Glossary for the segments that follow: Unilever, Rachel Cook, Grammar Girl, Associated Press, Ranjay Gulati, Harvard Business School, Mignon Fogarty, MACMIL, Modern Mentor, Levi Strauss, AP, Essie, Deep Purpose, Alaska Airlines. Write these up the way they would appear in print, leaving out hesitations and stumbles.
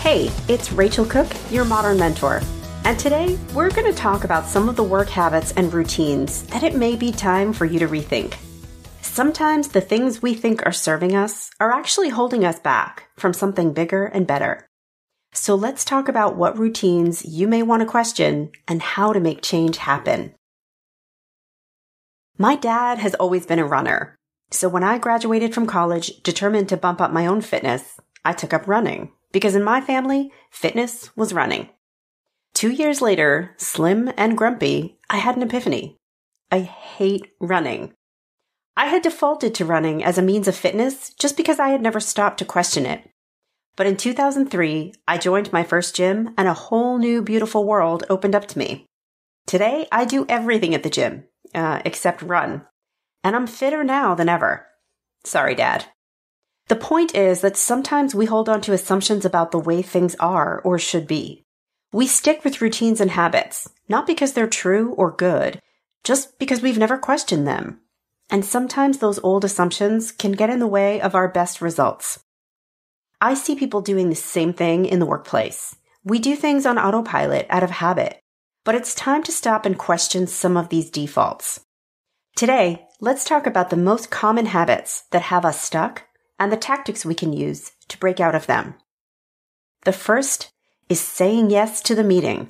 Hey, it's Rachel Cook, your Modern Mentor, and today we're going to talk about some of the work habits and routines that it may be time for you to rethink. Sometimes the things we think are serving us are actually holding us back from something bigger and better. So let's talk about what routines you may want to question and how to make change happen. My dad has always been a runner, so when I graduated from college, determined to bump up my own fitness, I took up running. Because in my family, fitness was running. 2 years later, slim and grumpy, I had an epiphany. I hate running. I had defaulted to running as a means of fitness just because I had never stopped to question it. But in 2003, I joined my first gym and a whole new beautiful world opened up to me. Today, I do everything at the gym, except run. And I'm fitter now than ever. Sorry, Dad. The point is that sometimes we hold on to assumptions about the way things are or should be. We stick with routines and habits, not because they're true or good, just because we've never questioned them. And sometimes those old assumptions can get in the way of our best results. I see people doing the same thing in the workplace. We do things on autopilot out of habit, but it's time to stop and question some of these defaults. Today, let's talk about the most common habits that have us stuck and the tactics we can use to break out of them. The first is saying yes to the meeting.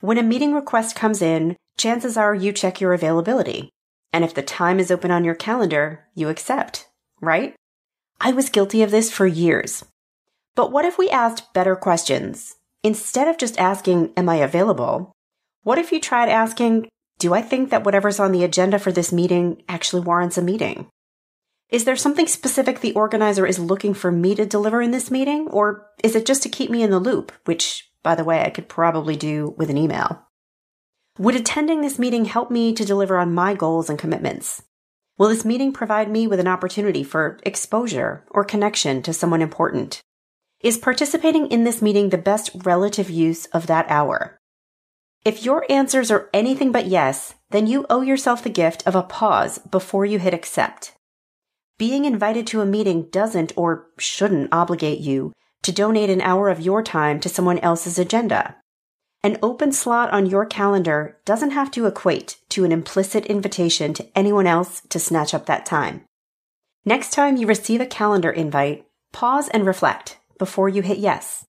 When a meeting request comes in, chances are you check your availability. And if the time is open on your calendar, you accept, right? I was guilty of this for years. But what if we asked better questions? Instead of just asking, am I available? What if you tried asking, do I think that whatever's on the agenda for this meeting actually warrants a meeting? Is there something specific the organizer is looking for me to deliver in this meeting, or is it just to keep me in the loop, which, by the way, I could probably do with an email? Would attending this meeting help me to deliver on my goals and commitments? Will this meeting provide me with an opportunity for exposure or connection to someone important? Is participating in this meeting the best relative use of that hour? If your answers are anything but yes, then you owe yourself the gift of a pause before you hit accept. Being invited to a meeting doesn't or shouldn't obligate you to donate an hour of your time to someone else's agenda. An open slot on your calendar doesn't have to equate to an implicit invitation to anyone else to snatch up that time. Next time you receive a calendar invite, pause and reflect before you hit yes.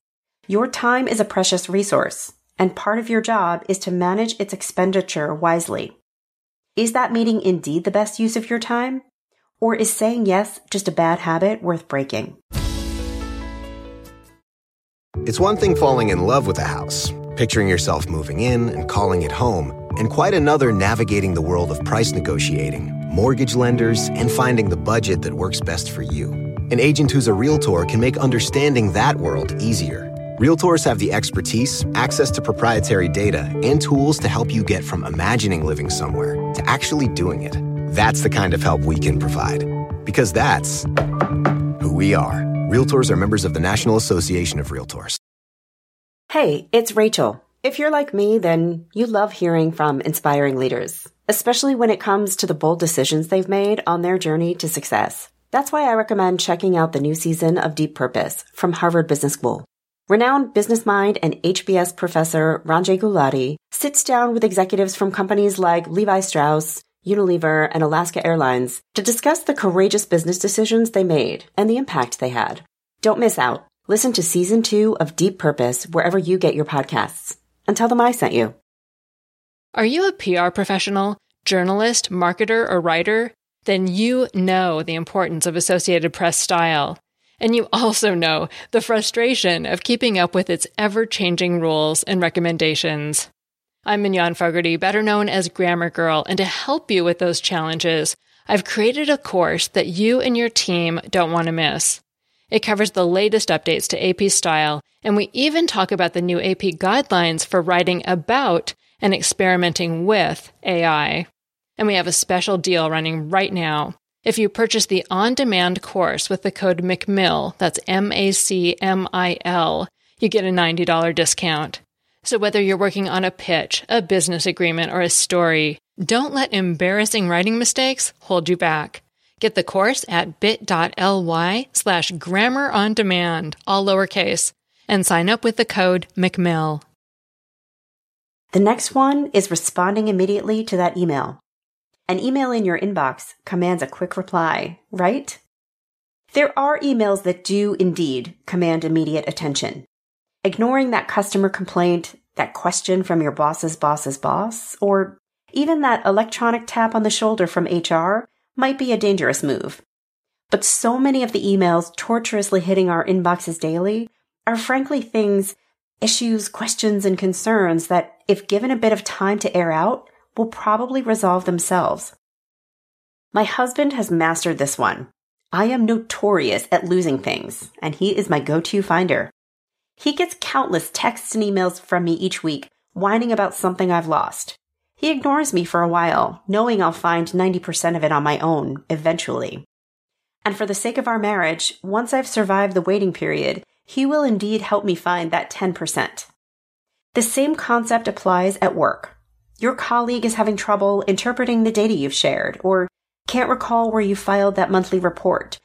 Your time is a precious resource, and part of your job is to manage its expenditure wisely. Is that meeting indeed the best use of your time? Or is saying yes just a bad habit worth breaking? It's one thing falling in love with a house, picturing yourself moving in and calling it home, and quite another navigating the world of price negotiating, mortgage lenders, and finding the budget that works best for you. An agent who's a realtor can make understanding that world easier. Realtors have the expertise, access to proprietary data, and tools to help you get from imagining living somewhere to actually doing it. That's the kind of help we can provide, because that's who we are. Realtors are members of the National Association of Realtors. Hey, it's Rachel. If you're like me, then you love hearing from inspiring leaders, especially when it comes to the bold decisions they've made on their journey to success. That's why I recommend checking out the new season of Deep Purpose from Harvard Business School. Renowned business mind and HBS professor Ranjay Gulati sits down with executives from companies like Levi Strauss, Unilever, and Alaska Airlines to discuss the courageous business decisions they made and the impact they had. Don't miss out. Listen to Season 2 of Deep Purpose wherever you get your podcasts. And tell them I sent you. Are you a PR professional, journalist, marketer, or writer? then you know the importance of Associated Press style. And you also know the frustration of keeping up with its ever-changing rules and recommendations. I'm Mignon Fogarty, better known as Grammar Girl, and to help you with those challenges, I've created a course that you and your team don't want to miss. It covers the latest updates to AP style, and we even talk about the new AP guidelines for writing about and experimenting with AI. And we have a special deal running right now. If you purchase the on-demand course with the code MACMIL, that's MACMIL, you get a $90 discount. So whether you're working on a pitch, a business agreement, or a story, don't let embarrassing writing mistakes hold you back. Get the course at bit.ly/grammarondemand, all lowercase, and sign up with the code MACMIL. The next one is responding immediately to that email. An email in your inbox commands a quick reply, right? There are emails that do indeed command immediate attention. Ignoring that customer complaint, that question from your boss's boss's boss, or even that electronic tap on the shoulder from HR might be a dangerous move. But so many of the emails torturously hitting our inboxes daily are frankly things, issues, questions, and concerns that, if given a bit of time to air out, will probably resolve themselves. My husband has mastered this one. I am notorious at losing things, and he is my go-to finder. He gets countless texts and emails from me each week, whining about something I've lost. He ignores me for a while, knowing I'll find 90% of it on my own, eventually. And for the sake of our marriage, once I've survived the waiting period, he will indeed help me find that 10%. The same concept applies at work. Your colleague is having trouble interpreting the data you've shared, or can't recall where you filed that monthly report,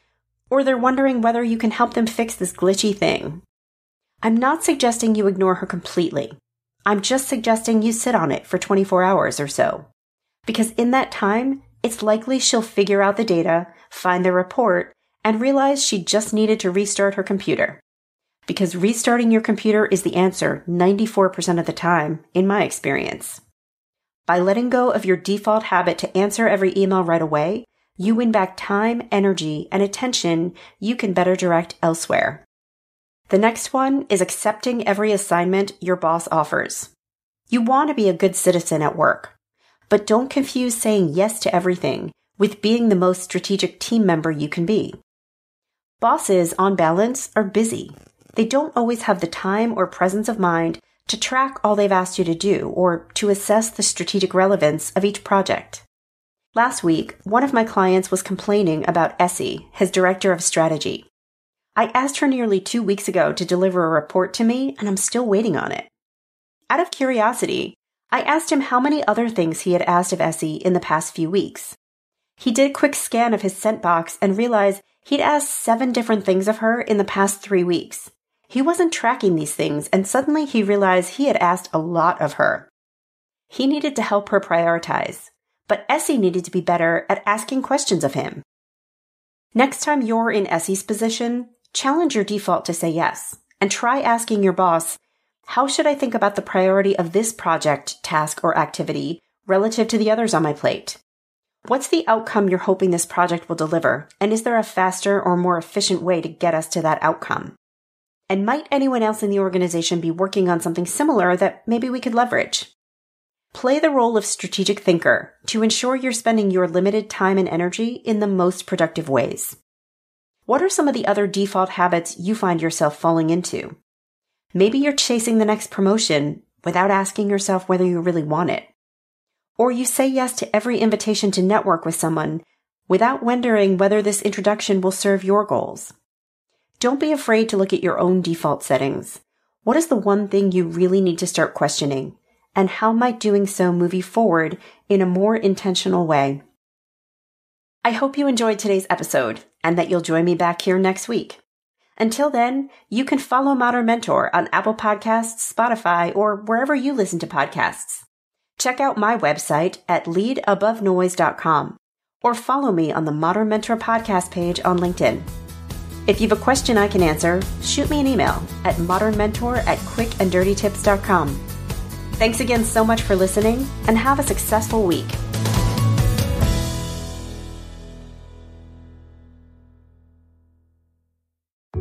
or they're wondering whether you can help them fix this glitchy thing. I'm not suggesting you ignore her completely. I'm just suggesting you sit on it for 24 hours or so. Because in that time, it's likely she'll figure out the data, find the report, and realize she just needed to restart her computer. Because restarting your computer is the answer 94% of the time, in my experience. By letting go of your default habit to answer every email right away, you win back time, energy, and attention you can better direct elsewhere. The next one is accepting every assignment your boss offers. You want to be a good citizen at work, but don't confuse saying yes to everything with being the most strategic team member you can be. Bosses, on balance, are busy. They don't always have the time or presence of mind to track all they've asked you to do or to assess the strategic relevance of each project. Last week, one of my clients was complaining about Essie, his director of strategy. I asked her nearly 2 weeks ago to deliver a report to me, and I'm still waiting on it. Out of curiosity, I asked him how many other things he had asked of Essie in the past few weeks. He did a quick scan of his sent box and realized he'd asked 7 different things of her in the past 3 weeks. He wasn't tracking these things, and suddenly he realized he had asked a lot of her. He needed to help her prioritize, but Essie needed to be better at asking questions of him. Next time you're in Essie's position, challenge your default to say yes, and try asking your boss, how should I think about the priority of this project, task, or activity relative to the others on my plate? What's the outcome you're hoping this project will deliver, and is there a faster or more efficient way to get us to that outcome? And might anyone else in the organization be working on something similar that maybe we could leverage? Play the role of strategic thinker to ensure you're spending your limited time and energy in the most productive ways. What are some of the other default habits you find yourself falling into? Maybe you're chasing the next promotion without asking yourself whether you really want it. Or you say yes to every invitation to network with someone without wondering whether this introduction will serve your goals. Don't be afraid to look at your own default settings. What is the one thing you really need to start questioning? And how might doing so move you forward in a more intentional way? I hope you enjoyed today's episode and that you'll join me back here next week. Until then, you can follow Modern Mentor on Apple Podcasts, Spotify, or wherever you listen to podcasts. Check out my website at leadabovenoise.com or follow me on the Modern Mentor podcast page on LinkedIn. If you have a question I can answer, shoot me an email at modernmentor@quickanddirtytips.com. Thanks again so much for listening, and have a successful week.